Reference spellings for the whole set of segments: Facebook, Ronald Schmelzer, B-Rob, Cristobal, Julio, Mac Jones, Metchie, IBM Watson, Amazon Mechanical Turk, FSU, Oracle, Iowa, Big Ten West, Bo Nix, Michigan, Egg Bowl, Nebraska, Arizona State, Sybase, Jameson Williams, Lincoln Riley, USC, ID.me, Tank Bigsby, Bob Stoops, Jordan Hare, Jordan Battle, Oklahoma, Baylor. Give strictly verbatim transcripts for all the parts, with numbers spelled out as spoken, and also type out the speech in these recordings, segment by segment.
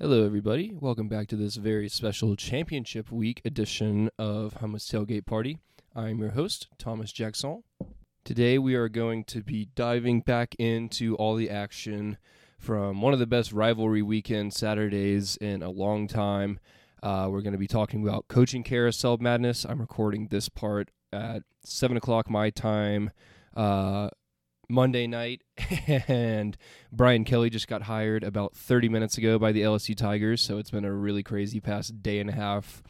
Hello, everybody. Welcome back to this very special championship week edition of Hummus Tailgate Party. I'm your host, Thomas Jackson. Today we are going to be diving back into all the action from one of the best rivalry weekend Saturdays in a long time. Uh, we're going to be talking about coaching carousel madness. I'm recording this part at seven o'clock my time, uh, Monday night, and Brian Kelly just got hired about thirty minutes ago by the L S U Tigers, so it's been a really crazy past day and a half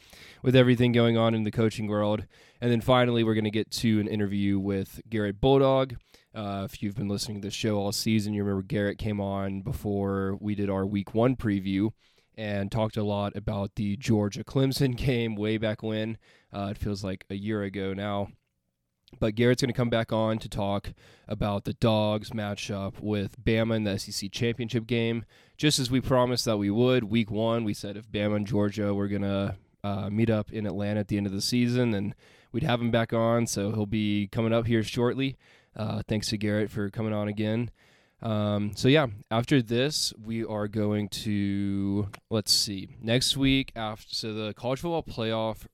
with everything going on in the coaching world. And then finally, we're going to get to an interview with Garrett Bulldog. Uh, if you've been listening to the show all season, you remember Garrett came on before we did our week one preview and talked a lot about the Georgia-Clemson game way back when. Uh, it feels like a year ago now. But Garrett's going to come back on to talk about the Dogs matchup with Bama in the S E C Championship game. Just as we promised that we would, week one, we said if Bama and Georgia were going to uh, meet up in Atlanta at the end of the season, then we'd have him back on. So he'll be coming up here shortly. Uh, thanks to Garrett for coming on again. Um, so, yeah, after this, we are going to, let's see, next week, after so the college football playoff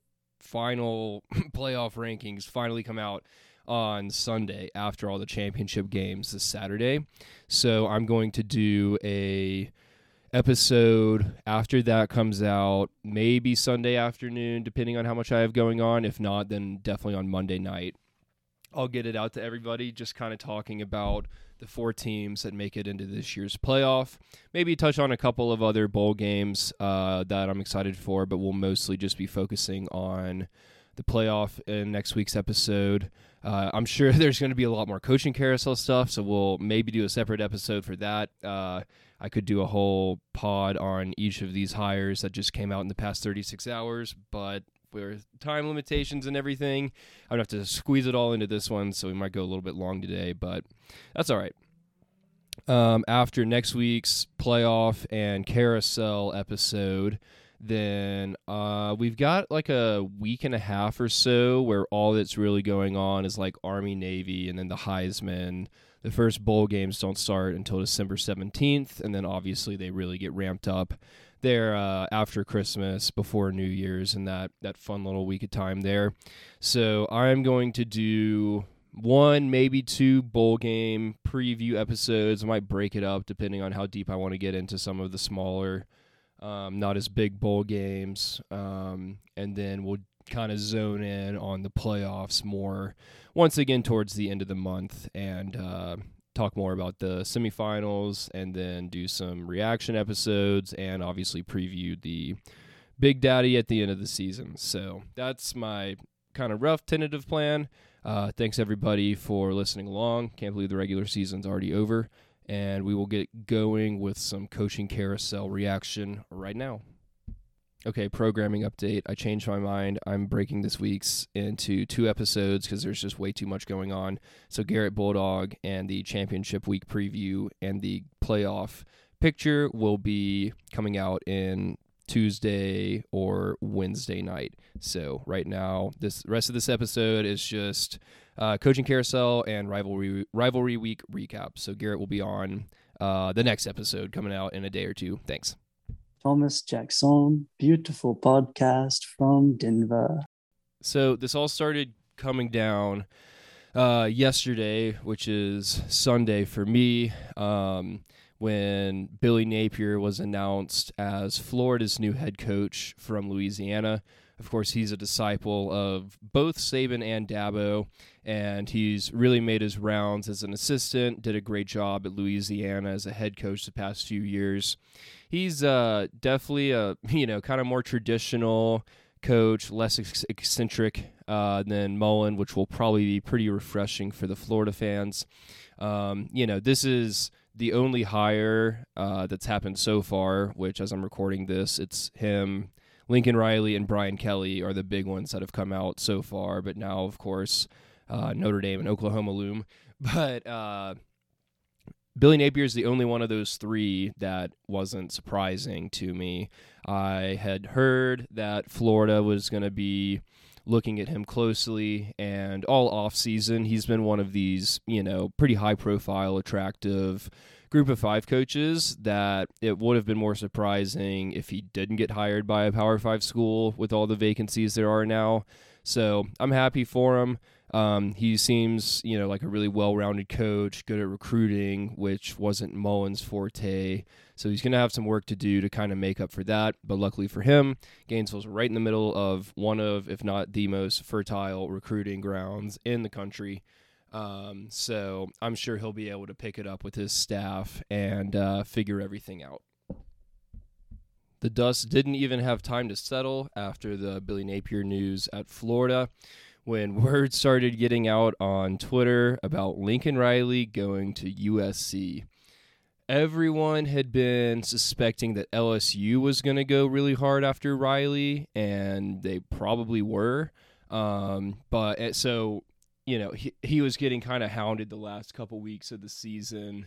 final playoff rankings finally come out on Sunday after all the championship games this Saturday. So I'm going to do a episode after that comes out, maybe Sunday afternoon, depending on how much I have going on. If not, then definitely on Monday night. I'll get it out to everybody, just kind of talking about the four teams that make it into this year's playoff. Maybe touch on a couple of other bowl games uh, that I'm excited for, but we'll mostly just be focusing on the playoff in next week's episode. Uh, I'm sure there's going to be a lot more coaching carousel stuff, so we'll maybe do a separate episode for that. Uh, I could do a whole pod on each of these hires that just came out in the past thirty-six hours, but with time limitations and everything, I'd have to squeeze it all into this one, so we might go a little bit long today, but that's all right. Um, after next week's playoff and carousel episode, then uh, we've got like a week and a half or so where all that's really going on is like Army, Navy, and then the Heisman. The first bowl games don't start until December seventeenth, and then obviously they really get ramped up there uh, after Christmas, before New Year's, and that, that fun little week of time there. So I'm going to do one, maybe two bowl game preview episodes. I might break it up depending on how deep I want to get into some of the smaller, um, not as big bowl games. Um, and then we'll kind of zone in on the playoffs more once again towards the end of the month, and uh talk more about the semifinals, and then do some reaction episodes, and obviously preview the Big Daddy at the end of the season. So that's my kind of rough tentative plan. Uh, thanks, everybody, for listening along. Can't believe the regular season's already over, and we will get going with some coaching carousel reaction right now. Okay, programming update. I changed my mind. I'm breaking this week's into two episodes because there's just way too much going on. So Garrett Bulldog and the championship week preview and the playoff picture will be coming out in Tuesday or Wednesday night. So right now, this rest of this episode is just uh, coaching carousel and rivalry rivalry week recap. So Garrett will be on uh, the next episode coming out in a day or two. Thanks. Thomas Jackson, beautiful podcast from Denver. So this all started coming down uh, yesterday, which is Sunday for me, um, when Billy Napier was announced as Florida's new head coach from Louisiana. Of course, he's a disciple of both Saban and Dabo, and he's really made his rounds as an assistant, did a great job at Louisiana as a head coach the past few years. He's uh, definitely a, you know, kind of more traditional coach, less ex- eccentric uh, than Mullen, which will probably be pretty refreshing for the Florida fans. Um, you know, this is the only hire uh, that's happened so far, which as I'm recording this, it's him, Lincoln Riley, and Brian Kelly are the big ones that have come out so far, but now, of course, uh, Notre Dame and Oklahoma loom. But uh, Billy Napier is the only one of those three that wasn't surprising to me. I had heard that Florida was going to be looking at him closely, and all offseason, he's been one of these, you know, pretty high-profile, attractive group of five coaches that it would have been more surprising if he didn't get hired by a Power Five school with all the vacancies there are now. So I'm happy for him. Um, he seems, you know, like a really well-rounded coach, good at recruiting, which wasn't Mullen's forte. So he's going to have some work to do to kind of make up for that. But luckily for him, Gainesville's right in the middle of one of, if not the most fertile recruiting grounds in the country. Um, so I'm sure he'll be able to pick it up with his staff and uh, figure everything out. The dust didn't even have time to settle after the Billy Napier news at Florida, when word started getting out on Twitter about Lincoln Riley going to U S C. Everyone had been suspecting that L S U was going to go really hard after Riley, and they probably were. Um, but so, you know, he, he was getting kind of hounded the last couple weeks of the season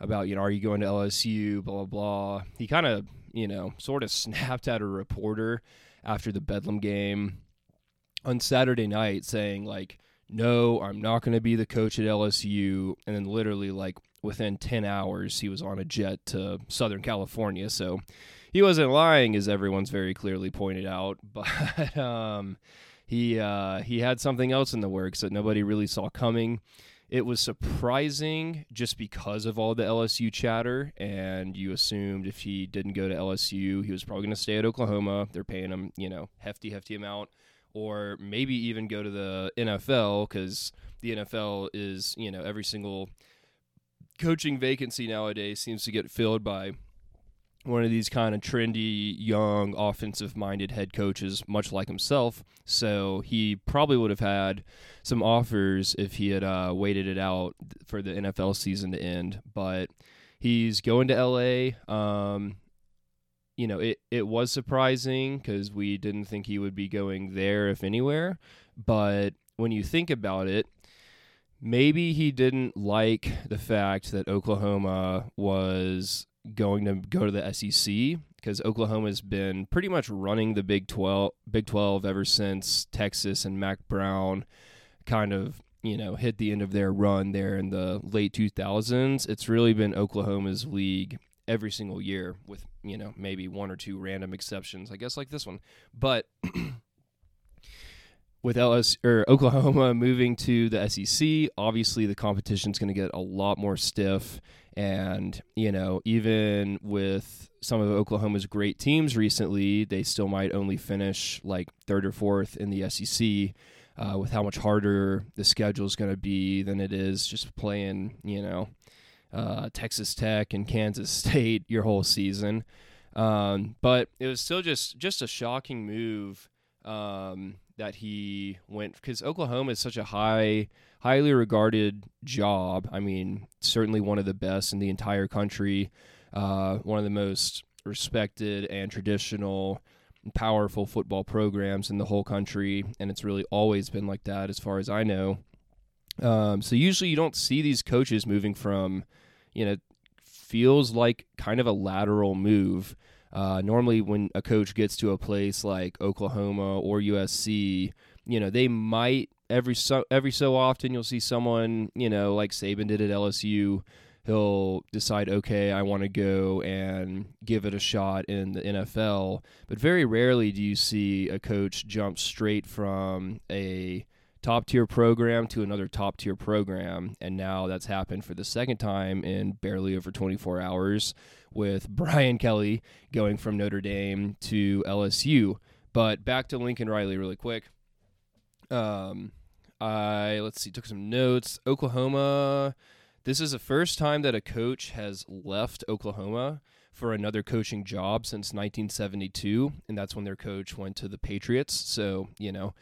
about, you know, are you going to L S U, blah, blah, blah. He kind of, you know, sort of snapped at a reporter after the Bedlam game on Saturday night saying, like, no, I'm not going to be the coach at L S U. And then literally, like, within ten hours, he was on a jet to Southern California. So he wasn't lying, as everyone's very clearly pointed out. But um, he uh, he had something else in the works that nobody really saw coming. It was surprising just because of all the L S U chatter, and you assumed if he didn't go to L S U, he was probably going to stay at Oklahoma. They're paying him, you know, hefty, hefty amount, or maybe even go to the N F L, because the N F L is, you know, every single coaching vacancy nowadays seems to get filled by one of these kind of trendy, young, offensive-minded head coaches, much like himself. So he probably would have had some offers if he had uh, waited it out for the N F L season to end. But he's going to L A. Um, you know, it, it was surprising because we didn't think he would be going there, if anywhere. But when you think about it, maybe he didn't like the fact that Oklahoma was going to go to the S E C, because Oklahoma's been pretty much running the Big twelve, Big twelve ever since Texas and Mac Brown kind of, you know, hit the end of their run there in the late two thousands. It's really been Oklahoma's league every single year with, you know, maybe one or two random exceptions, I guess, like this one. But with L S or Oklahoma moving to the S E C, obviously the competition's going to get a lot more stiff. And, you know, even with some of Oklahoma's great teams recently, they still might only finish like third or fourth in the S E C uh, with how much harder the schedule is going to be than it is just playing, you know, uh, Texas Tech and Kansas State your whole season. Um, but it was still just, just a shocking move um, that he went, because Oklahoma is such a high... highly regarded job. I mean, certainly one of the best in the entire country, uh, one of the most respected and traditional and powerful football programs in the whole country, and it's really always been like that as far as I know. Um, so usually you don't see these coaches moving from, you know, feels like kind of a lateral move. Uh, normally when a coach gets to a place like Oklahoma or U S C, you know, they might, Every so every so often you'll see someone, you know, like Saban did at L S U, he'll decide, okay, I want to go and give it a shot in the N F L. But very rarely do you see a coach jump straight from a top-tier program to another top-tier program. And now that's happened for the second time in barely over twenty-four hours with Brian Kelly going from Notre Dame to L S U. But back to Lincoln Riley really quick. Um... I, let's see, took some notes. Oklahoma, this is the first time that a coach has left Oklahoma for another coaching job since nineteen seventy-two, and that's when their coach went to the Patriots. So, you know,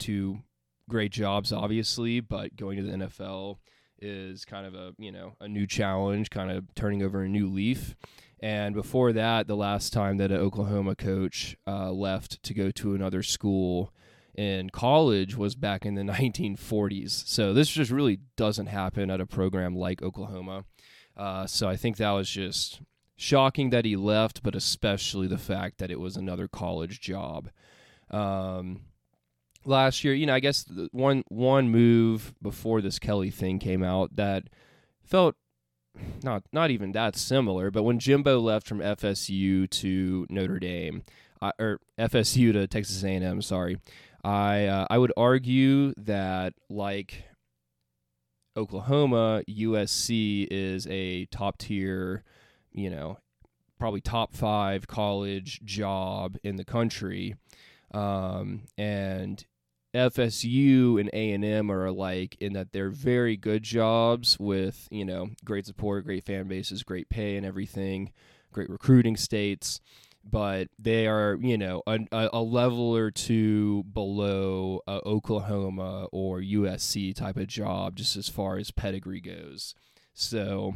two great jobs, obviously, but going to the N F L is kind of a, you know, a new challenge, kind of turning over a new leaf. And before that, the last time that an Oklahoma coach uh, left to go to another school in college was back in the nineteen forties. So this just really doesn't happen at a program like Oklahoma. Uh, so I think that was just shocking that he left, but especially the fact that it was another college job. Um, last year, you know, I guess the one, one move before this Kelly thing came out that felt not not even that similar, but when Jimbo left from F S U to Notre Dame, uh, or F S U to Texas A and M, sorry, I uh, I would argue that, like Oklahoma, U S C is a top-tier, you know, probably top-five college job in the country, um, and F S U and A and M are alike in that they're very good jobs with, you know, great support, great fan bases, great pay and everything, great recruiting states, but they are, you know, a, a level or two below uh, Oklahoma or U S C type of job just as far as pedigree goes. So,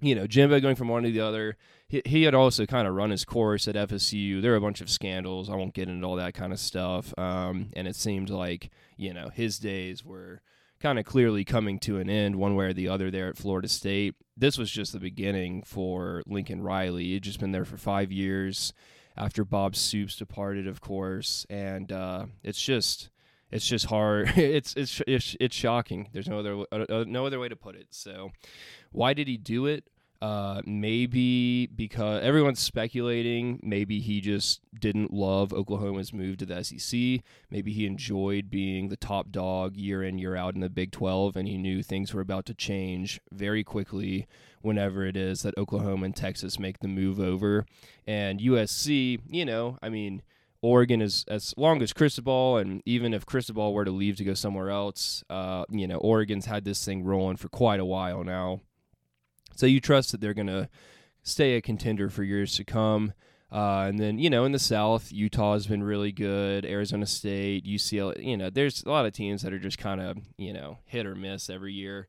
you know, Jimbo going from one to the other, he, he had also kind of run his course at F S U. There were a bunch of scandals. I won't get into all that kind of stuff. Um, and it seemed like, you know, his days were kind of clearly coming to an end one way or the other there at Florida State. This was just the beginning for Lincoln Riley. He'd just been there for five years after Bob Stoops departed, of course. And uh, it's just it's just hard. it's, it's it's it's shocking. There's no other uh, no other way to put it. So why did he do it? Uh, maybe because everyone's speculating, maybe he just didn't love Oklahoma's move to the S E C. Maybe he enjoyed being the top dog year in, year out in the Big twelve, and he knew things were about to change very quickly whenever it is that Oklahoma and Texas make the move over. And U S C, you know, I mean, Oregon is as long as Cristobal, and even if Cristobal were to leave to go somewhere else, uh, you know, Oregon's had this thing rolling for quite a while now. So you trust that they're going to stay a contender for years to come. Uh, and then, you know, in the South, Utah has been really good. Arizona State, U C L A, you know, there's a lot of teams that are just kind of, you know, hit or miss every year.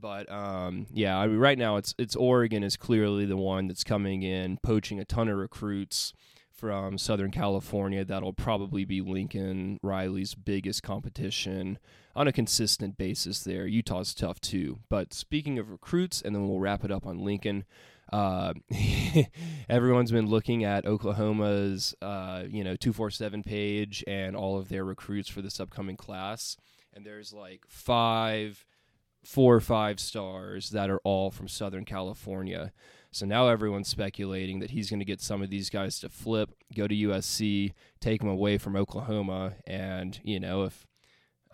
But, um, yeah, I mean, right now it's it's Oregon is clearly the one that's coming in, poaching a ton of recruits from Southern California. That'll probably be Lincoln Riley's biggest competition on a consistent basis there. Utah's tough too. But speaking of recruits, and then we'll wrap it up on Lincoln, uh, everyone's been looking at Oklahoma's uh, you know, two forty-seven page and all of their recruits for this upcoming class. And there's like five, four or five stars that are all from Southern California. So now everyone's speculating that he's going to get some of these guys to flip, go to U S C, take them away from Oklahoma. And, you know, if,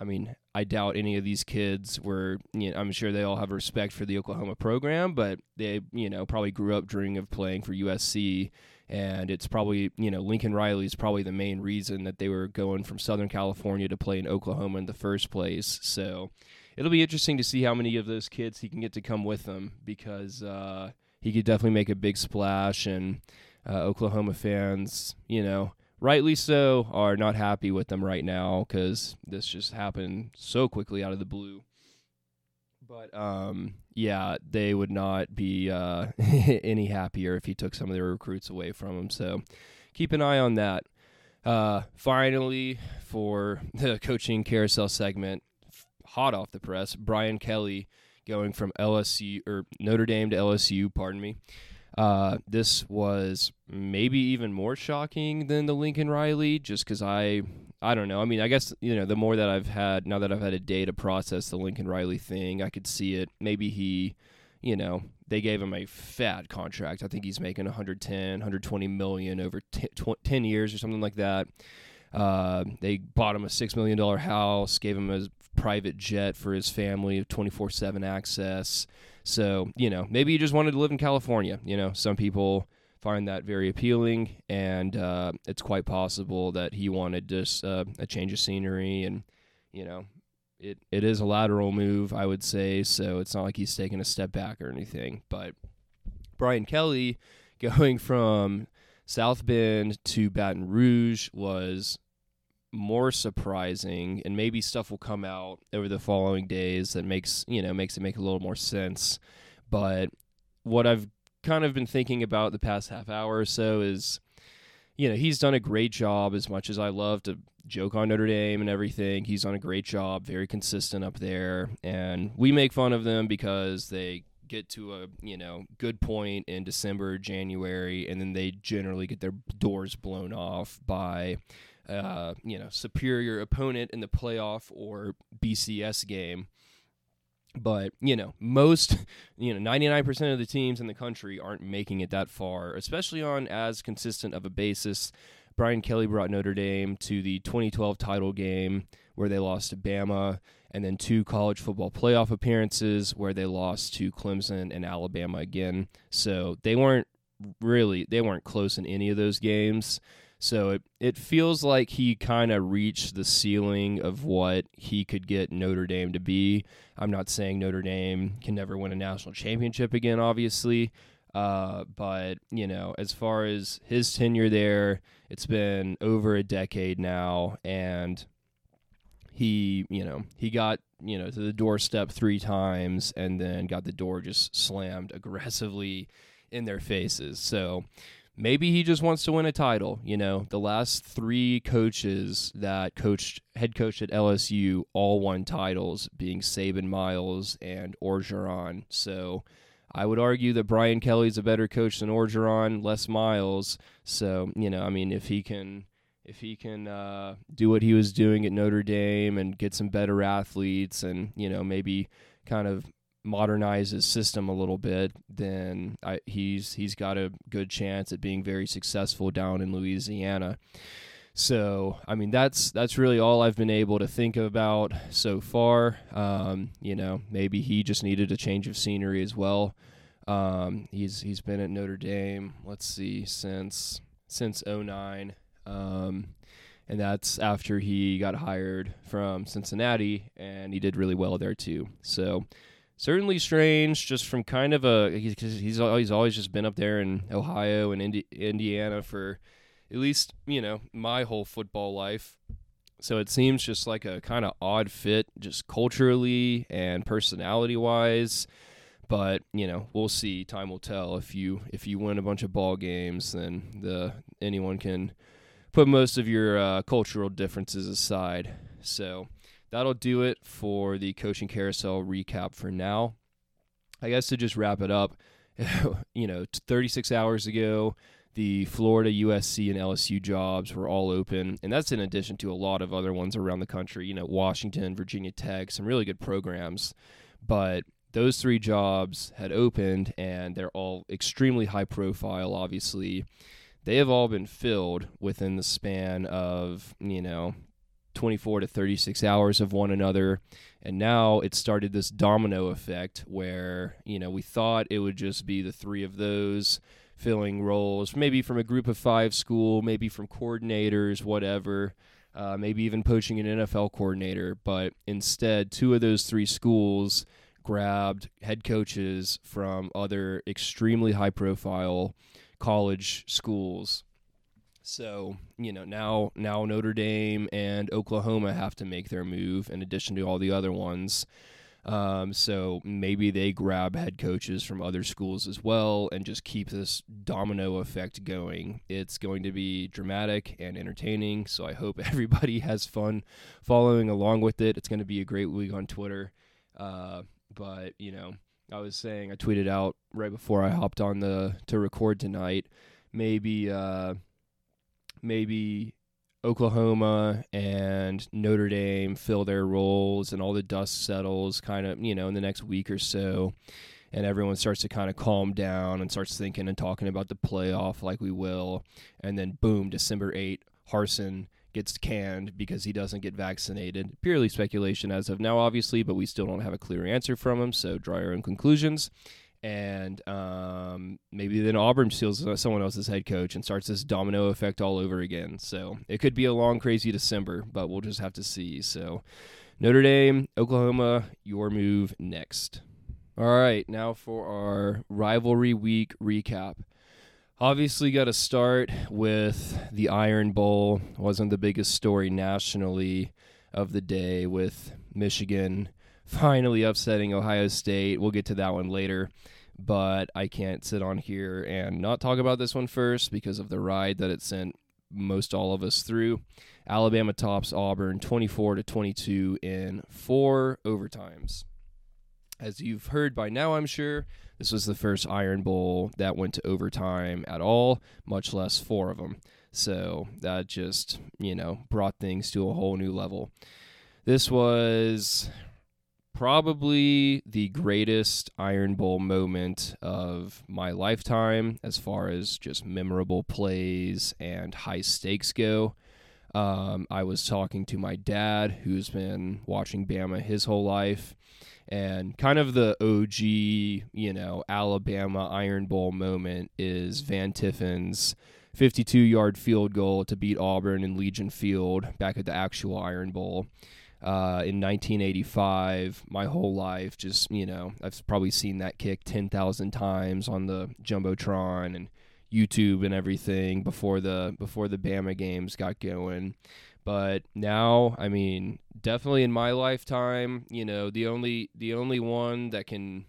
I mean, I doubt any of these kids were, you know, I'm sure they all have respect for the Oklahoma program, but they, you know, probably grew up dreaming of playing for U S C. And it's probably, you know, Lincoln Riley is probably the main reason that they were going from Southern California to play in Oklahoma in the first place. So it'll be interesting to see how many of those kids he can get to come with them, because, uh, he could definitely make a big splash, and uh, Oklahoma fans, you know, rightly so, are not happy with them right now because this just happened so quickly out of the blue. But, um, yeah, they would not be uh, any happier if he took some of their recruits away from them. So keep an eye on that. Uh, finally, for the coaching carousel segment, hot off the press, Brian Kelly going from L S U or Notre Dame to L S U, pardon me. Uh, this was maybe even more shocking than the Lincoln Riley, just because I, I don't know. I mean, I guess, you know, the more that I've had, now that I've had a day to process the Lincoln Riley thing, I could see it. Maybe he, you know, they gave him a fat contract. I think he's making one hundred ten, one hundred twenty million over t- tw- ten years or something like that. Uh, they bought him a six million dollars house, gave him a private jet for his family of twenty-four seven access. So, you know, maybe he just wanted to live in California. You know, some people find that very appealing, and uh, it's quite possible that he wanted just uh, a change of scenery. And, you know, it it is a lateral move, I would say, so it's not like he's taking a step back or anything. But Brian Kelly going from South Bend to Baton Rouge was more surprising, and maybe stuff will come out over the following days that makes, you know, makes it make a little more sense. But what I've kind of been thinking about the past half hour or so is, you know, he's done a great job. As much as I love to joke on Notre Dame and everything, he's done a great job, very consistent up there, and we make fun of them because they get to a, you know, good point in December, January, and then they generally get their doors blown off by Uh, you know, superior opponent in the playoff or B C S game. But, you know, most, you know, ninety-nine percent of the teams in the country aren't making it that far, especially on as consistent of a basis. Brian Kelly brought Notre Dame to the twenty twelve title game where they lost to Bama, and then two college football playoff appearances where they lost to Clemson and Alabama again. So they weren't really, they weren't close in any of those games. So it, it feels like he kind of reached the ceiling of what he could get Notre Dame to be. I'm not saying Notre Dame can never win a national championship again, obviously. Uh, but, you know, as far as his tenure there, it's been over a decade now. And he, you know, he got, you know, to the doorstep three times and then got the door just slammed aggressively in their faces. So maybe he just wants to win a title. You know, the last three coaches that coached, head coached at L S U, all won titles, being Saban, Miles, and Orgeron. So I would argue that Brian Kelly's a better coach than Orgeron, less Miles. So, you know, I mean, if he can, if he can uh, do what he was doing at Notre Dame and get some better athletes, and, you know, maybe kind of modernize his system a little bit, then I, he's he's got a good chance at being very successful down in Louisiana. So, I mean, that's that's really all I've been able to think about so far. Um, you know, maybe he just needed a change of scenery as well. Um, he's he's been at Notre Dame, let's see, since since oh nine, um, and that's after he got hired from Cincinnati, and he did really well there too. So, certainly strange, just from kind of a he's he's he's always just been up there in Ohio and Indi- Indiana for at least, you know, my whole football life. So it seems just like a kind of odd fit, just culturally and personality wise. But, you know, we'll see. Time will tell. If you if you win a bunch of ball games, then the anyone can put most of your uh, cultural differences aside. So that'll do it for the coaching carousel recap for now. I guess to just wrap it up, you know, thirty-six hours ago, the Florida, U S C, and L S U jobs were all open, and that's in addition to a lot of other ones around the country, you know, Washington, Virginia Tech, some really good programs. But those three jobs had opened, and they're all extremely high profile, obviously. They have all been filled within the span of, you know, twenty-four to thirty-six hours of one another. And now it started this domino effect where, you know, we thought it would just be the three of those filling roles, maybe from a group of five school, maybe from coordinators, whatever, uh, maybe even poaching an N F L coordinator. But instead, two of those three schools grabbed head coaches from other extremely high profile college schools. So, you know, now now Notre Dame and Oklahoma have to make their move in addition to all the other ones. Um, so maybe they grab head coaches from other schools as well and just keep this domino effect going. It's going to be dramatic and entertaining, so I hope everybody has fun following along with it. It's going to be a great week on Twitter. Uh, but, you know, I was saying, I tweeted out right before I hopped on the to record tonight, maybe... Uh, Maybe Oklahoma and Notre Dame fill their roles and all the dust settles kind of, you know, in the next week or so, and everyone starts to kind of calm down and starts thinking and talking about the playoff like we will. And then, boom, December eighth, Harsin gets canned because he doesn't get vaccinated. Purely speculation as of now, obviously, but we still don't have a clear answer from him, so draw your own conclusions. And um, maybe then Auburn steals someone else's head coach and starts this domino effect all over again. So it could be a long, crazy December, but we'll just have to see. So Notre Dame, Oklahoma, your move next. All right, now for our rivalry week recap. Obviously got to start with the Iron Bowl. Wasn't the biggest story nationally of the day, with Michigan finally upsetting Ohio State. We'll get to that one later, but I can't sit on here and not talk about this one first because of the ride that it sent most all of us through. Alabama tops Auburn twenty-four to twenty-two in four overtimes. As you've heard by now, I'm sure, this was the first Iron Bowl that went to overtime at all, much less four of them. So that just, you know, brought things to a whole new level. This was probably the greatest Iron Bowl moment of my lifetime as far as just memorable plays and high stakes go. Um, I was talking to my dad, who's been watching Bama his whole life, and kind of the O G, you know, Alabama Iron Bowl moment is Van Tiffin's fifty-two-yard field goal to beat Auburn in Legion Field back at the actual Iron Bowl uh, in nineteen eighty-five. My whole life, just, you know, I've probably seen that kick ten thousand times on the Jumbotron and YouTube and everything before the before the Bama games got going. But now, I mean, definitely in my lifetime, you know, the only the only one that can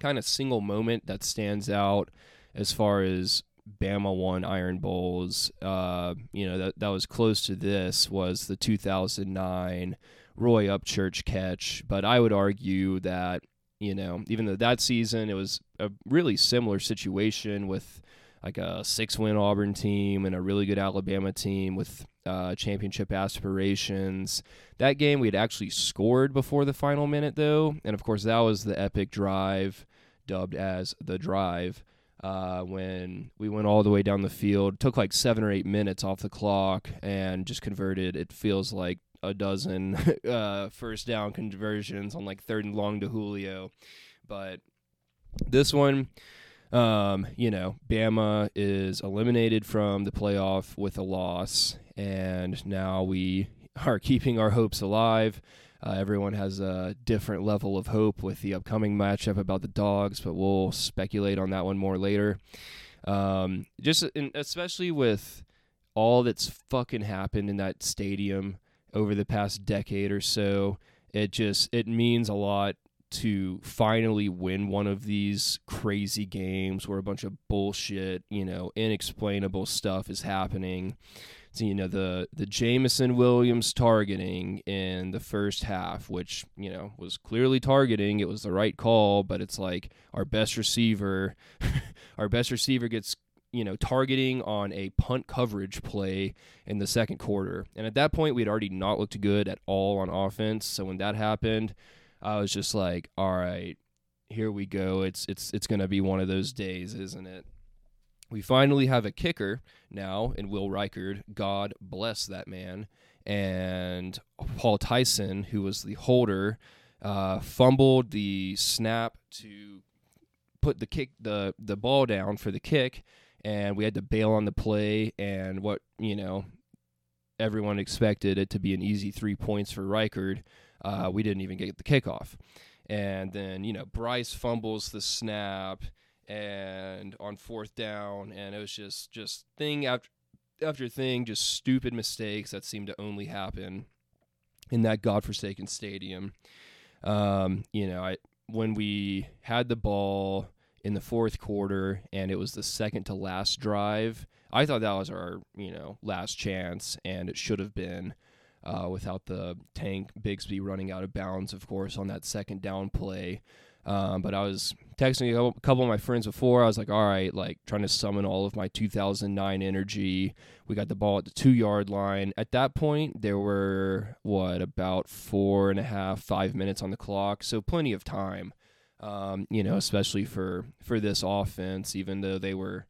kind of single moment that stands out as far as Bama won Iron Bowls, uh, you know, that, that was close to this, was the two thousand nine Roy Upchurch catch. But I would argue that, you know, even though that season it was a really similar situation with like a six-win Auburn team and a really good Alabama team with uh, championship aspirations. That game we had actually scored before the final minute, though, and of course that was the epic drive, dubbed as the drive, uh, when we went all the way down the field, took like seven or eight minutes off the clock, and just converted, it feels like, a dozen uh, first down conversions on like third and long to Julio. But this one... Um, you know, Bama is eliminated from the playoff with a loss, and now we are keeping our hopes alive. Uh, everyone has a different level of hope with the upcoming matchup about the Dogs, but we'll speculate on that one more later. Um, just in, especially with all that's fucking happened in that stadium over the past decade or so, it just, it means a lot to finally win one of these crazy games where a bunch of bullshit, you know, inexplainable stuff is happening. So, you know, the, the Jameson Williams targeting in the first half, which, you know, was clearly targeting. It was the right call, but it's like our best receiver, our best receiver gets, you know, targeting on a punt coverage play in the second quarter. And at that point, we had already not looked good at all on offense. So when that happened, I was just like, all right, here we go. It's it's it's going to be one of those days, isn't it? We finally have a kicker now in Will Reichard. God bless that man. And Paul Tyson, who was the holder, uh, fumbled the snap to put the kick the, the ball down for the kick, and we had to bail on the play. And what, you know, everyone expected it to be an easy three points for Reichard. Uh, we didn't even get the kickoff. And then, you know, Bryce fumbles the snap and on fourth down, and it was just, just thing after, after thing, just stupid mistakes that seemed to only happen in that godforsaken stadium. Um, you know, I, when we had the ball in the fourth quarter and it was the second to last drive, I thought that was our, you know, last chance, and it should have been. Uh, without the Tank Bigsby running out of bounds, of course, on that second down play. Um, but I was texting a couple of my friends before. I was like, all right, like trying to summon all of my two thousand nine energy. We got the ball at the two-yard line. At that point, there were, what, about four and a half, five minutes on the clock. So plenty of time, um, you know, especially for, for this offense, even though they were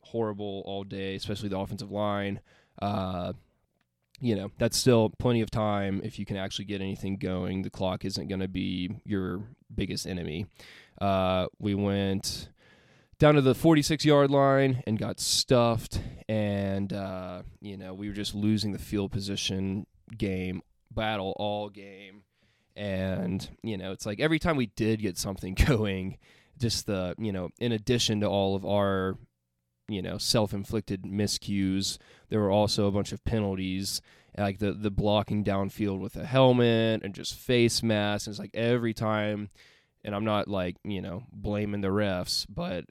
horrible all day, especially the offensive line. Uh You know, that's still plenty of time if you can actually get anything going. The clock isn't going to be your biggest enemy. Uh, we went down to the forty-six-yard line and got stuffed, and, uh, you know, we were just losing the field position game, battle all game. And, you know, it's like every time we did get something going, just the, you know, in addition to all of our, you know, self-inflicted miscues, there were also a bunch of penalties, like the the blocking downfield with a helmet and just face masks. And it's like every time, and I'm not like, you know, blaming the refs, but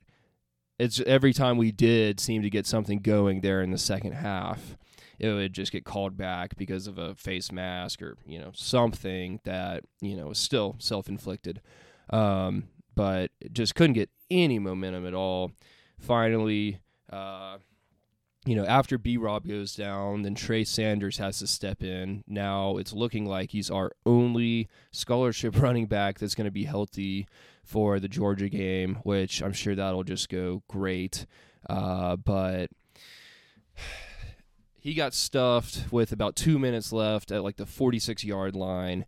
it's every time we did seem to get something going there in the second half, it would just get called back because of a face mask or, you know, something that, you know, is still self-inflicted. Um, but just couldn't get any momentum at all. Finally, uh, you know, after B-Rob goes down, then Trey Sanders has to step in. Now it's looking like he's our only scholarship running back that's going to be healthy for the Georgia game, which I'm sure that'll just go great. Uh, but he got stuffed with about two minutes left at like the forty-six-yard line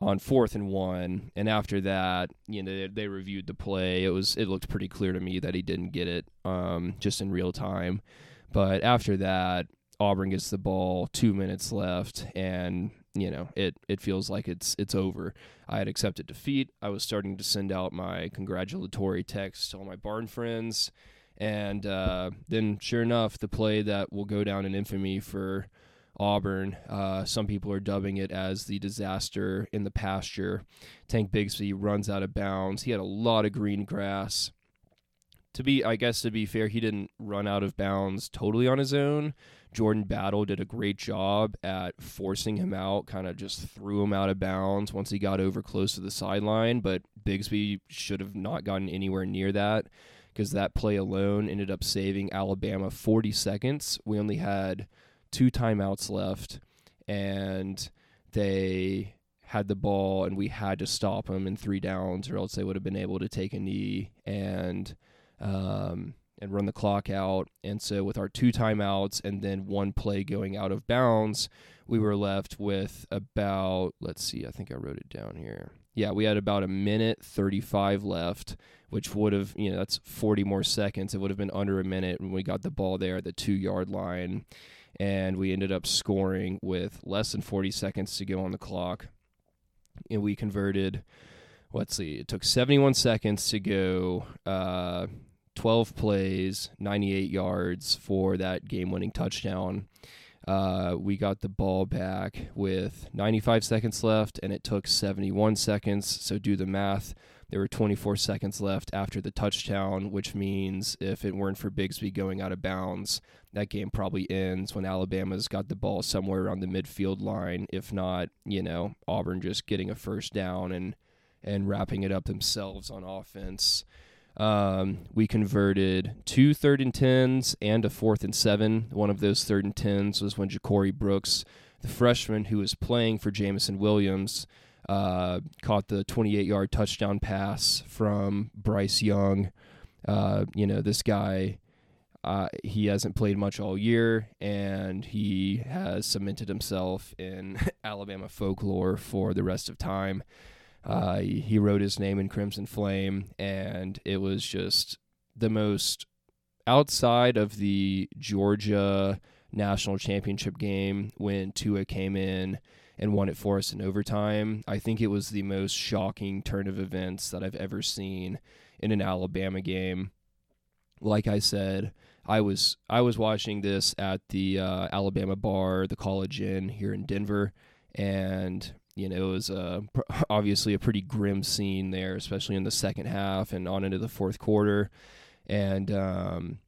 on fourth and one. And after that, you know, they, they reviewed the play. It was it looked pretty clear to me that he didn't get it um, just in real time. But after that, Auburn gets the ball, two minutes left, and, you know, it, it feels like it's it's over. I had accepted defeat. I was starting to send out my congratulatory texts to all my barn friends. And uh, then, sure enough, the play that will go down in infamy for Auburn, uh, some people are dubbing it as the disaster in the pasture. Tank Bigsby runs out of bounds. He had a lot of green grass. To be, I guess, to be fair, he didn't run out of bounds totally on his own. Jordan Battle did a great job at forcing him out, kind of just threw him out of bounds once he got over close to the sideline. But Bigsby should have not gotten anywhere near that because that play alone ended up saving Alabama forty seconds. We only had two timeouts left, and they had the ball, and we had to stop them in three downs or else they would have been able to take a knee and... Um, and run the clock out. And so with our two timeouts and then one play going out of bounds, we were left with about, let's see, I think I wrote it down here. Yeah, we had about a minute thirty-five left, which would have, you know, that's forty more seconds. It would have been under a minute when we got the ball there at the two-yard line. And we ended up scoring with less than forty seconds to go on the clock. And we converted, let's see, it took seventy-one seconds to go, uh, twelve plays, ninety-eight yards for that game-winning touchdown. Uh, we got the ball back with ninety-five seconds left, and it took seventy-one seconds. So do the math. There were twenty-four seconds left after the touchdown, which means if it weren't for Bigsby going out of bounds, that game probably ends when Alabama's got the ball somewhere around the midfield line. If not, you know, Auburn just getting a first down and, and wrapping it up themselves on offense. Um, we converted two third and tens and a fourth and seven. One of those third and tens was when Ja'Cory Brooks, the freshman who was playing for Jameson Williams, uh, caught the twenty-eight yard touchdown pass from Bryce Young. Uh, you know, this guy, uh, he hasn't played much all year, and he has cemented himself in Alabama folklore for the rest of time. Uh, he wrote his name in Crimson Flame, and it was just the most, outside of the Georgia National Championship game when Tua came in and won it for us in overtime, I think it was the most shocking turn of events that I've ever seen in an Alabama game. Like I said, I was I was watching this at the uh, Alabama bar, the College Inn here in Denver, and... You know, it was uh, obviously a pretty grim scene there, especially in the second half and on into the fourth quarter. And um,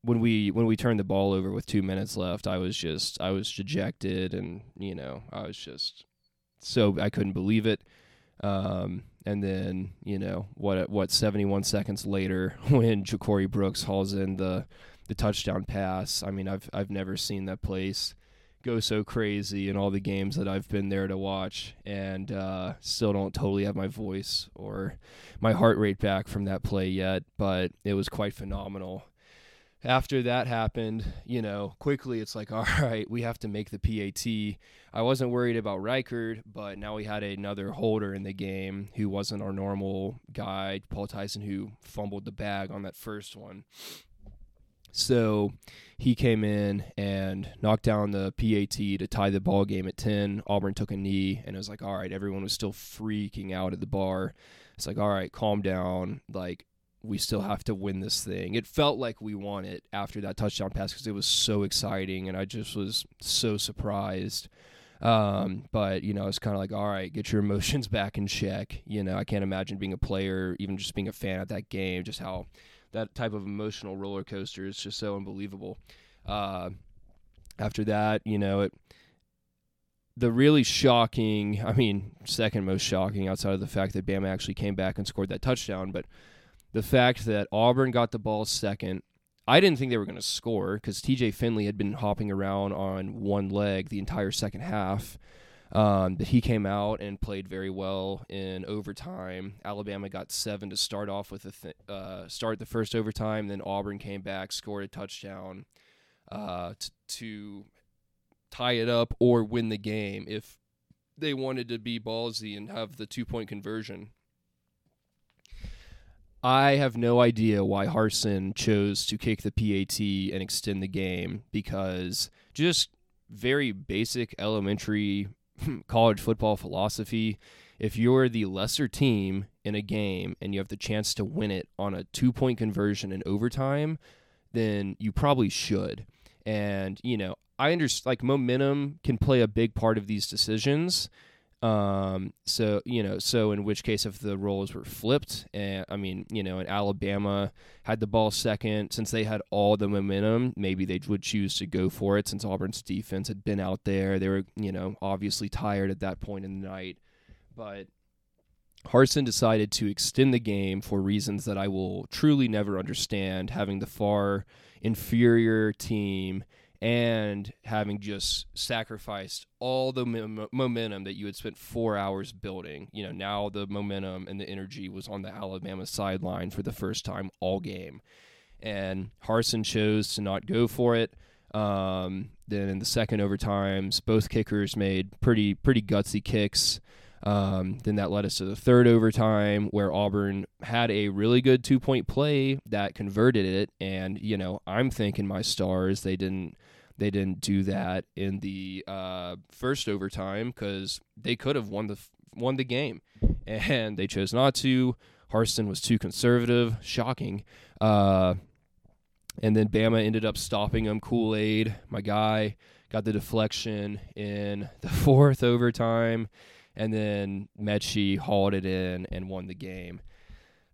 when we when we turned the ball over with two minutes left, I was just I was dejected, and you know, I was just so I couldn't believe it. Um, and then you know what what seventy-one seconds later, when Ja'Cory Brooks hauls in the the touchdown pass, I mean, I've I've never seen that place go so crazy in all the games that I've been there to watch, and uh, still don't totally have my voice or my heart rate back from that play yet, but it was quite phenomenal. After that happened, you know, quickly it's like, all right, we have to make the P A T. I wasn't worried about Reichard, but now we had another holder in the game who wasn't our normal guy, Paul Tyson, who fumbled the bag on that first one. So he came in and knocked down the P A T to tie the ball game at ten. Auburn took a knee, and it was like, all right, everyone was still freaking out at the bar. It's like, all right, calm down. Like, we still have to win this thing. It felt like we won it after that touchdown pass because it was so exciting, and I just was so surprised. Um, but, you know, it's kind of like, all right, get your emotions back in check. You know, I can't imagine being a player, even just being a fan at that game, just how – that type of emotional roller coaster is just so unbelievable. Uh, after that, you know, it, the really shocking, I mean, second most shocking outside of the fact that Bama actually came back and scored that touchdown, but the fact that Auburn got the ball second, I didn't think they were going to score because T J Finley had been hopping around on one leg the entire second half. Um, but he came out and played very well in overtime. Alabama got seven to start off with a th- uh, start the first overtime. Then Auburn came back, scored a touchdown uh, t- to tie it up or win the game if they wanted to be ballsy and have the two-point conversion. I have no idea why Harsin chose to kick the P A T and extend the game because just very basic elementary college football philosophy. If you're the lesser team in a game and you have the chance to win it on a two-point conversion in overtime, then you probably should. And, you know, I understand, like, momentum can play a big part of these decisions. Um, so, you know, so in which case if the roles were flipped, and I mean, you know, and Alabama had the ball second, since they had all the momentum, maybe they would choose to go for it since Auburn's defense had been out there. They were, you know, obviously tired at that point in the night, but Harsin decided to extend the game for reasons that I will truly never understand, having the far inferior team and having just sacrificed all the m- momentum that you had spent four hours building. You know, now the momentum and the energy was on the Alabama sideline for the first time all game. And Harsin chose to not go for it. Um, then in the second overtimes, both kickers made pretty pretty gutsy kicks. Um, then that led us to the third overtime where Auburn had a really good two-point play that converted it. And, you know, I'm thanking my stars they didn't they didn't do that in the uh, first overtime because they could have won the won the game. And they chose not to. Harsin was too conservative. Shocking. Uh, and then Bama ended up stopping him. Kool-Aid, my guy, got the deflection in the fourth overtime. And then Metchie hauled it in and won the game.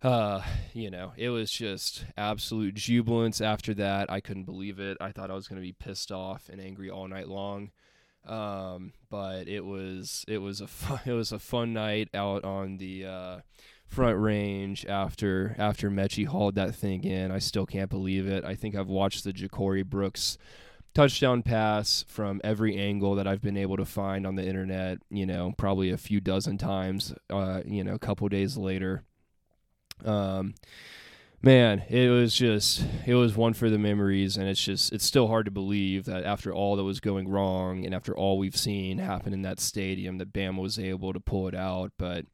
Uh, you know, it was just absolute jubilance after that. I couldn't believe it. I thought I was going to be pissed off and angry all night long. Um, but it was it was a fun, it was a fun night out on the uh, front range after after Metchie hauled that thing in. I still can't believe it. I think I've watched the Ja'Cory Brooks touchdown pass from every angle that I've been able to find on the internet, you know, probably a few dozen times, uh, you know, a couple days later. Um, man, it was just, it was one for the memories, and it's just, it's still hard to believe that after all that was going wrong and after all we've seen happen in that stadium, that Bama was able to pull it out, but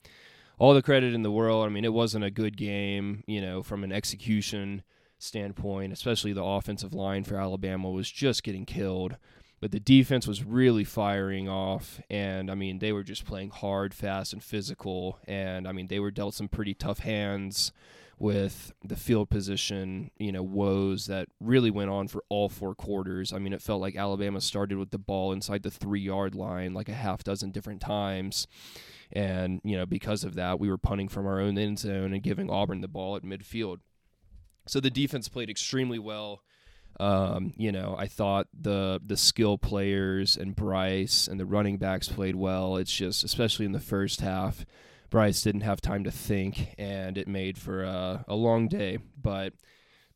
all the credit in the world. I mean, it wasn't a good game, you know, from an execution standpoint, especially the offensive line for Alabama was just getting killed, but the defense was really firing off, and I mean, they were just playing hard, fast, and physical, and I mean, they were dealt some pretty tough hands with the field position, you know, woes that really went on for all four quarters. I mean, it felt like Alabama started with the ball inside the three-yard line like a half dozen different times, and, you know, because of that, we were punting from our own end zone and giving Auburn the ball at midfield. So the defense played extremely well. Um, you know, I thought the the skill players and Bryce and the running backs played well. It's just, especially in the first half, Bryce didn't have time to think, and it made for uh, a long day. But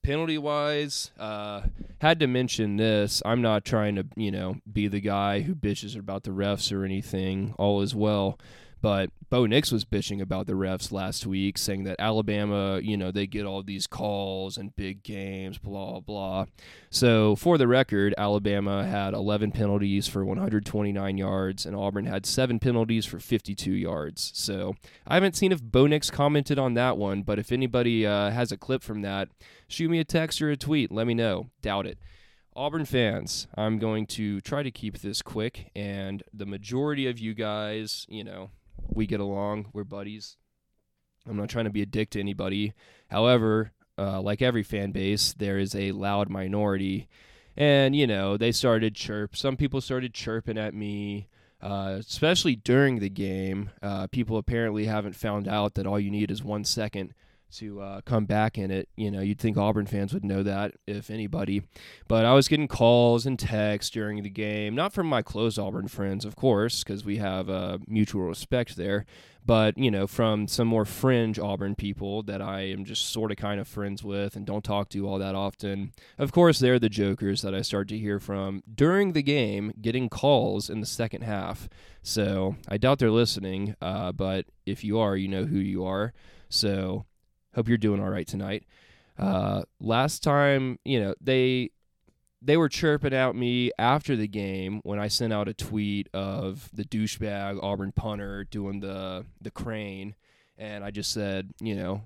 penalty-wise, uh, had to mention this. I'm not trying to, you know, be the guy who bitches about the refs or anything. All is well. But Bo Nix was bitching about the refs last week, saying that Alabama, you know, they get all these calls and big games, blah, blah. So, for the record, Alabama had eleven penalties for one hundred twenty-nine yards, and Auburn had seven penalties for fifty-two yards. So, I haven't seen if Bo Nix commented on that one, but if anybody uh, has a clip from that, shoot me a text or a tweet. Let me know. Doubt it. Auburn fans, I'm going to try to keep this quick, and the majority of you guys, you know, we get along. We're buddies. I'm not trying to be a dick to anybody. However, uh, like every fan base, there is a loud minority. And, you know, they started chirp. Some people started chirping at me, uh, especially during the game. Uh, people apparently haven't found out that all you need is one second to uh, come back in it. You know, you'd think Auburn fans would know that, if anybody. But I was getting calls and texts during the game, not from my close Auburn friends, of course, because we have uh, mutual respect there, but, you know, from some more fringe Auburn people that I am just sort of kind of friends with and don't talk to all that often. Of course, they're the jokers that I start to hear from during the game, getting calls in the second half. So I doubt they're listening, uh, but if you are, you know who you are. So hope you're doing all right tonight. Uh, last time, you know, they they were chirping at me after the game when I sent out a tweet of the douchebag Auburn punter doing the the crane, and I just said, you know,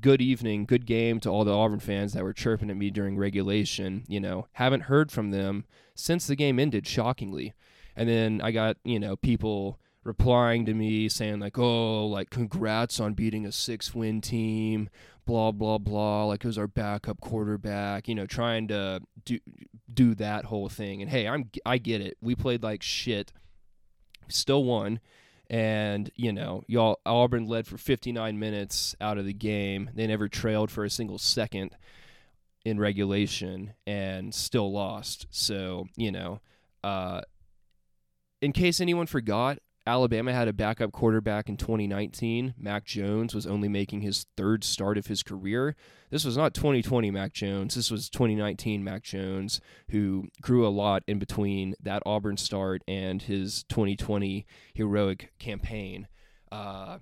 good evening, good game to all the Auburn fans that were chirping at me during regulation. You know, haven't heard from them since the game ended, shockingly. And then I got, you know, people replying to me saying, like, oh, like, congrats on beating a six-win team, blah, blah, blah, like, it was our backup quarterback, you know, trying to do do that whole thing. And, hey, I'm I get it. We played like shit, still won, and, you know, y'all, Auburn led for fifty-nine minutes out of the game. They never trailed for a single second in regulation and still lost. So, you know, uh, in case anyone forgot, Alabama had a backup quarterback in twenty nineteen. Mac Jones was only making his third start of his career. This was not twenty twenty Mac Jones. This was twenty nineteen Mac Jones, who grew a lot in between that Auburn start and his twenty twenty heroic campaign. Uh,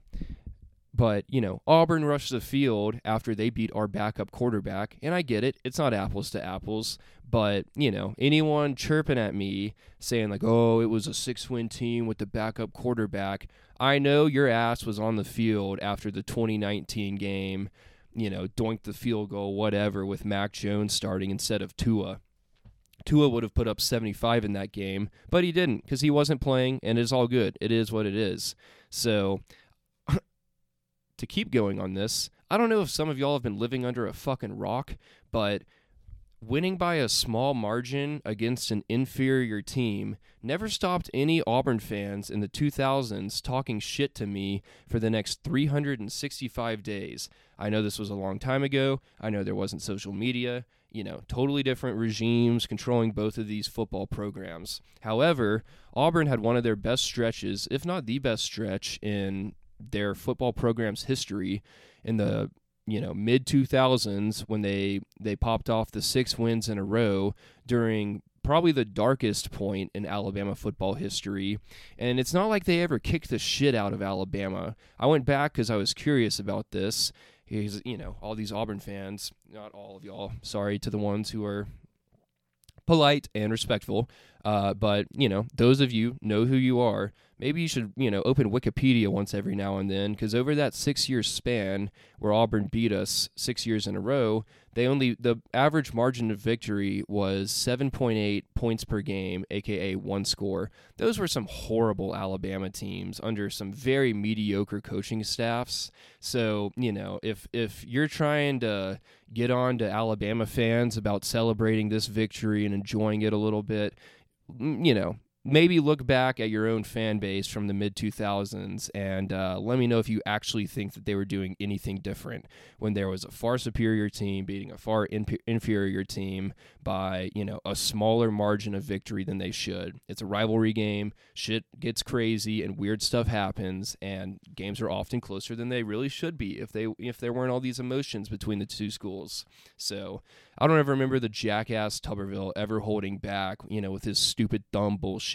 but, you know, Auburn rushed the field after they beat our backup quarterback, and I get it. It's not apples to apples. But, you know, anyone chirping at me saying, like, oh, it was a six-win team with the backup quarterback, I know your ass was on the field after the twenty nineteen game, you know, doinked the field goal, whatever, with Mac Jones starting instead of Tua. Tua would have put up seventy-five in that game, but he didn't because he wasn't playing, and it's all good. It is what it is. So, to keep going on this, I don't know if some of y'all have been living under a fucking rock, but winning by a small margin against an inferior team never stopped any Auburn fans in the two thousands talking shit to me for the next three hundred sixty-five days. I know this was a long time ago. I know there wasn't social media. You know, totally different regimes controlling both of these football programs. However, Auburn had one of their best stretches, if not the best stretch, in their football program's history in the you know, mid two thousands, when they, they popped off the six wins in a row during probably the darkest point in Alabama football history. And it's not like they ever kicked the shit out of Alabama. I went back because I was curious about this. He's, you know, all these Auburn fans, not all of y'all, sorry to the ones who are polite and respectful, uh, but, you know, those of you know who you are. Maybe you should, you know, open Wikipedia once every now and then, because over that six-year span where Auburn beat us six years in a row, they only the average margin of victory was seven point eight points per game, a k a one score. Those were some horrible Alabama teams under some very mediocre coaching staffs. So, you know, if if you're trying to get on to Alabama fans about celebrating this victory and enjoying it a little bit, you know, maybe look back at your own fan base from the mid two thousands and uh, let me know if you actually think that they were doing anything different when there was a far superior team beating a far in- inferior team by, you know, a smaller margin of victory than they should. It's a rivalry game. Shit gets crazy and weird stuff happens, and games are often closer than they really should be if they if there weren't all these emotions between the two schools. So I don't ever remember the jackass Tuberville ever holding back, you know, with his stupid dumb bullshit.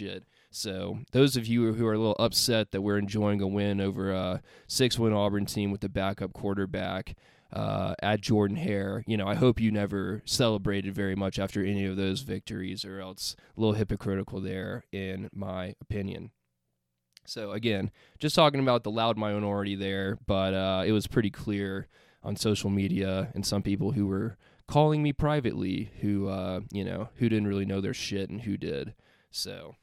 So those of you who are a little upset that we're enjoying a win over a six-win Auburn team with the backup quarterback uh, at Jordan Hare, you know, I hope you never celebrated very much after any of those victories, or else a little hypocritical there, in my opinion. So again, just talking about the loud minority there, but uh, it was pretty clear on social media, and some people who were calling me privately who, uh, you know, who didn't really know their shit and who did. So,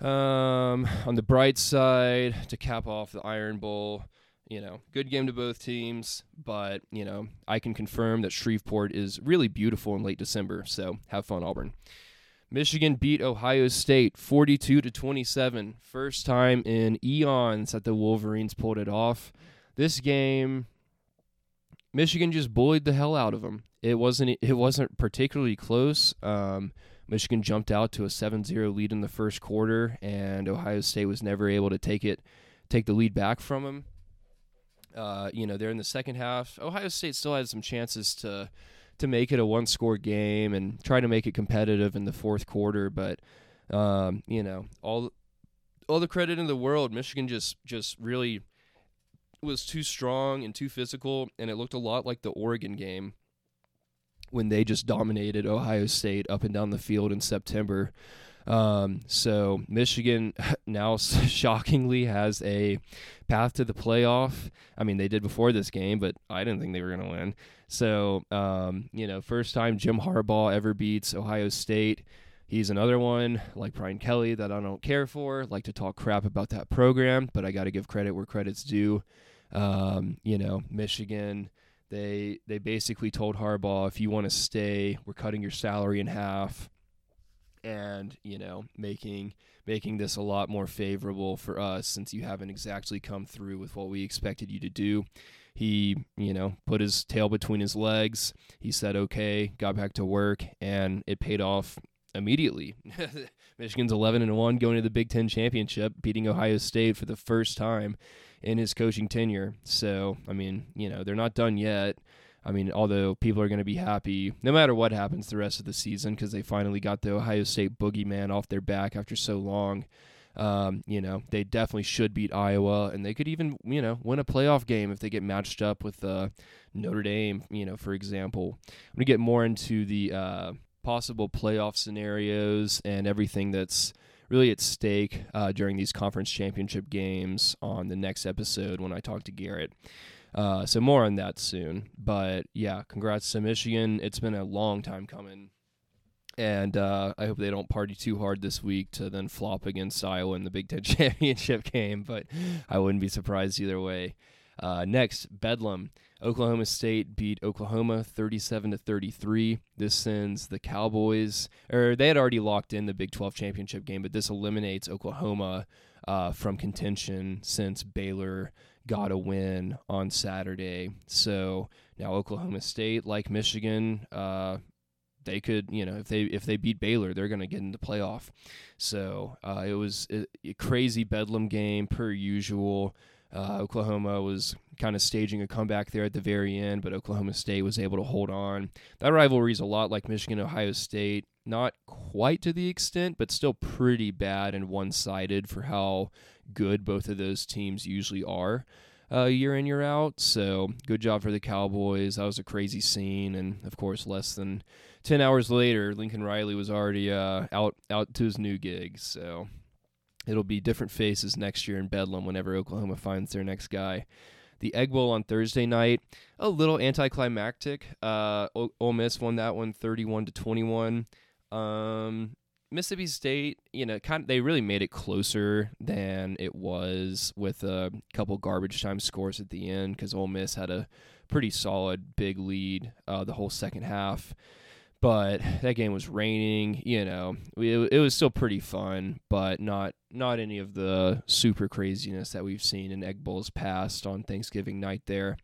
um, on the bright side, to cap off the Iron Bowl, you know, good game to both teams, but, you know, I can confirm that Shreveport is really beautiful in late December, so have fun, Auburn. Michigan beat Ohio State forty-two to twenty-seven, first time in eons that the Wolverines pulled it off. This game, Michigan just bullied the hell out of them. It wasn't it wasn't particularly close. Um, Michigan jumped out to a seven zero lead in the first quarter, and Ohio State was never able to take it take the lead back from them. Uh, you know, they're in the second half. Ohio State still had some chances to to make it a one-score game and try to make it competitive in the fourth quarter, but um, you know, all all the credit in the world, Michigan just just really was too strong and too physical, and it looked a lot like the Oregon game when they just dominated Ohio State up and down the field in September. Um, so Michigan now shockingly has a path to the playoff. I mean, they did before this game, but I didn't think they were going to win. So, um, you know, first time Jim Harbaugh ever beats Ohio State. He's another one, like Brian Kelly, that I don't care for. Like to talk crap about that program, but I got to give credit where credit's due. Um, you know, Michigan, they they basically told Harbaugh, if you want to stay, we're cutting your salary in half and, you know, making making this a lot more favorable for us since you haven't exactly come through with what we expected you to do. He, you know, put his tail between his legs. He said, okay, got back to work, and it paid off immediately. Michigan's eleven and one going to the Big Ten Championship, beating Ohio State for the first time in his coaching tenure. So, I mean, you know, they're not done yet. I mean, although people are going to be happy no matter what happens the rest of the season because they finally got the Ohio State boogeyman off their back after so long. Um, you know, they definitely should beat Iowa, and they could even, you know, win a playoff game if they get matched up with uh, Notre Dame, you know, for example. I'm going to get more into the uh, possible playoff scenarios and everything that's really at stake uh, during these conference championship games on the next episode when I talk to Garrett. Uh, so more on that soon. But, yeah, congrats to Michigan. It's been a long time coming. And uh, I hope they don't party too hard this week to then flop against Iowa in the Big Ten Championship game. But I wouldn't be surprised either way. Uh, next, Bedlam. Oklahoma State beat Oklahoma thirty-seven to thirty-three. This sends the Cowboys, or they had already locked in the Big twelve championship game, but this eliminates Oklahoma uh, from contention since Baylor got a win on Saturday. So now Oklahoma State, like Michigan, uh, they could, you know, if they if they beat Baylor, they're going to get in the playoff. So uh, it was a, a crazy Bedlam game per usual. Uh, Oklahoma was kind of staging a comeback there at the very end, but Oklahoma State was able to hold on. That rivalry is a lot like Michigan-Ohio State, not quite to the extent, but still pretty bad and one-sided for how good both of those teams usually are uh, year in, year out. So good job for the Cowboys. That was a crazy scene, and of course, less than ten hours later, Lincoln Riley was already uh, out out to his new gig, so... It'll be different faces next year in Bedlam whenever Oklahoma finds their next guy. The Egg Bowl on Thursday night, a little anticlimactic. Uh, o- Ole Miss won that one thirty-one to twenty-one. Um, Mississippi State, you know, kind of, they really made it closer than it was with a couple garbage time scores at the end because Ole Miss had a pretty solid big lead uh, the whole second half. But that game was raining, you know, it, it was still pretty fun, but not not any of the super craziness that we've seen in Egg Bowls past on Thanksgiving night there.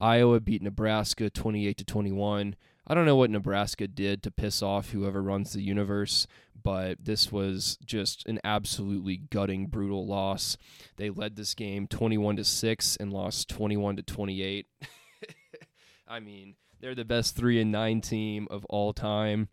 Iowa beat Nebraska twenty-eight to twenty-one. I don't know what Nebraska did to piss off whoever runs the universe, but this was just an absolutely gutting, brutal loss. They led this game twenty-one to six and lost twenty-one to twenty-eight. I mean... They're the best three and nine team of all time.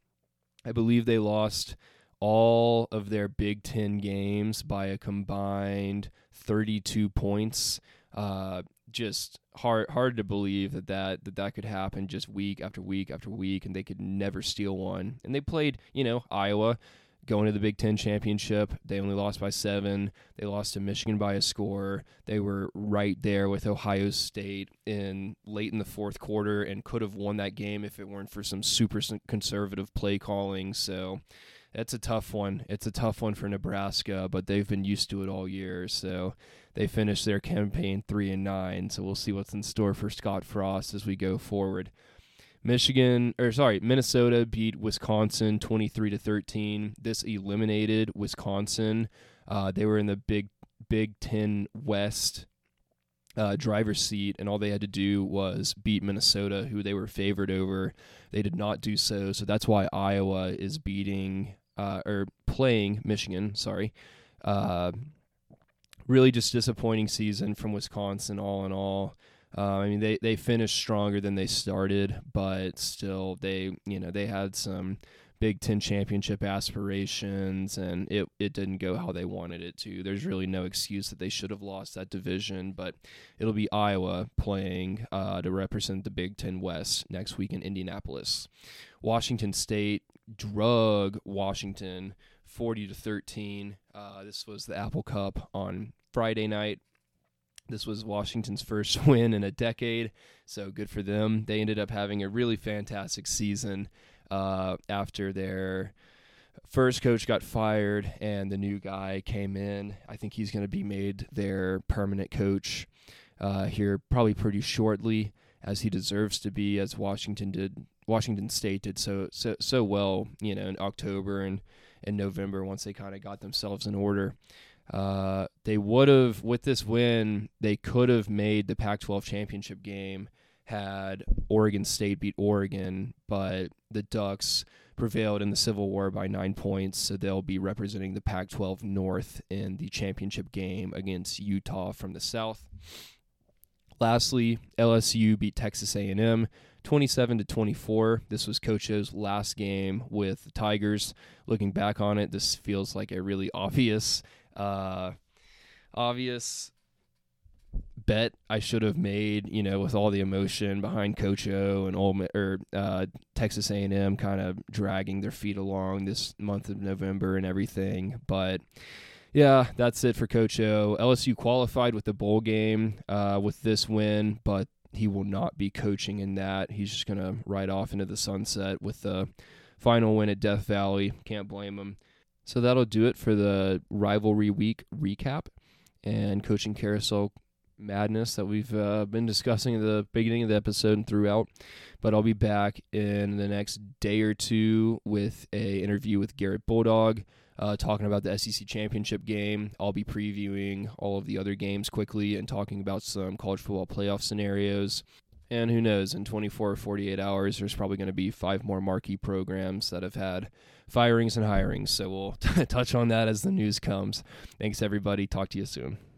I believe they lost all of their Big Ten games by a combined thirty-two points. Uh, just hard hard to believe that that, that that could happen just week after week after week, and they could never steal one. And they played, you know, Iowa going to the Big Ten Championship. They only lost by seven. They lost to Michigan by a score. They were right there with Ohio State in late in the fourth quarter and could have won that game if it weren't for some super conservative play calling. So that's a tough one. It's a tough one for Nebraska, but they've been used to it all year. So they finished their campaign three and nine. So we'll see what's in store for Scott Frost as we go forward. Michigan, or sorry, Minnesota beat Wisconsin twenty-three to thirteen. This eliminated Wisconsin. Uh, they were in the Big Big Ten West uh, driver's seat, and all they had to do was beat Minnesota, who they were favored over. They did not do so, so that's why Iowa is beating uh, or playing Michigan. Sorry, uh, really just disappointing season from Wisconsin, all in all. Uh, I mean, they, they finished stronger than they started, but still, they you know they had some Big Ten Championship aspirations, and it, it didn't go how they wanted it to. There's really no excuse that they should have lost that division, but it'll be Iowa playing uh, to represent the Big Ten West next week in Indianapolis. Washington State drug Washington forty to thirteen. Uh, this was the Apple Cup on Friday night. This was Washington's first win in a decade, so good for them. They ended up having a really fantastic season uh, after their first coach got fired and the new guy came in. I think he's going to be made their permanent coach uh, here probably pretty shortly, as he deserves to be, as Washington did. Washington State did so so so well, you know, in October and, and November once they kind of got themselves in order. Uh, they would have, with this win, they could have made the Pac twelve championship game had Oregon State beat Oregon, but the Ducks prevailed in the Civil War by nine points, so they'll be representing the Pac twelve North in the championship game against Utah from the South. Lastly, L S U beat Texas A and M twenty-seven to twenty-four. This was Coach O's last game with the Tigers. Looking back on it, this feels like a really obvious Uh, obvious bet I should have made, you know, with all the emotion behind Coach O and Ole, or uh, Texas A and M kind of dragging their feet along this month of November and everything. But yeah, that's it for Coach O. L S U qualified with the bowl game uh, with this win, but he will not be coaching in that. He's just going to ride off into the sunset with the final win at Death Valley. Can't blame him. So that'll do it for the rivalry week recap and coaching carousel madness that we've uh, been discussing at the beginning of the episode and throughout. But I'll be back in the next day or two with a interview with Garrett Bulldog uh, talking about the S E C championship game. I'll be previewing all of the other games quickly and talking about some college football playoff scenarios. And who knows, in twenty-four or forty-eight hours, there's probably going to be five more marquee programs that have had firings and hirings. So we'll t- touch on that as the news comes. Thanks, everybody. Talk to you soon.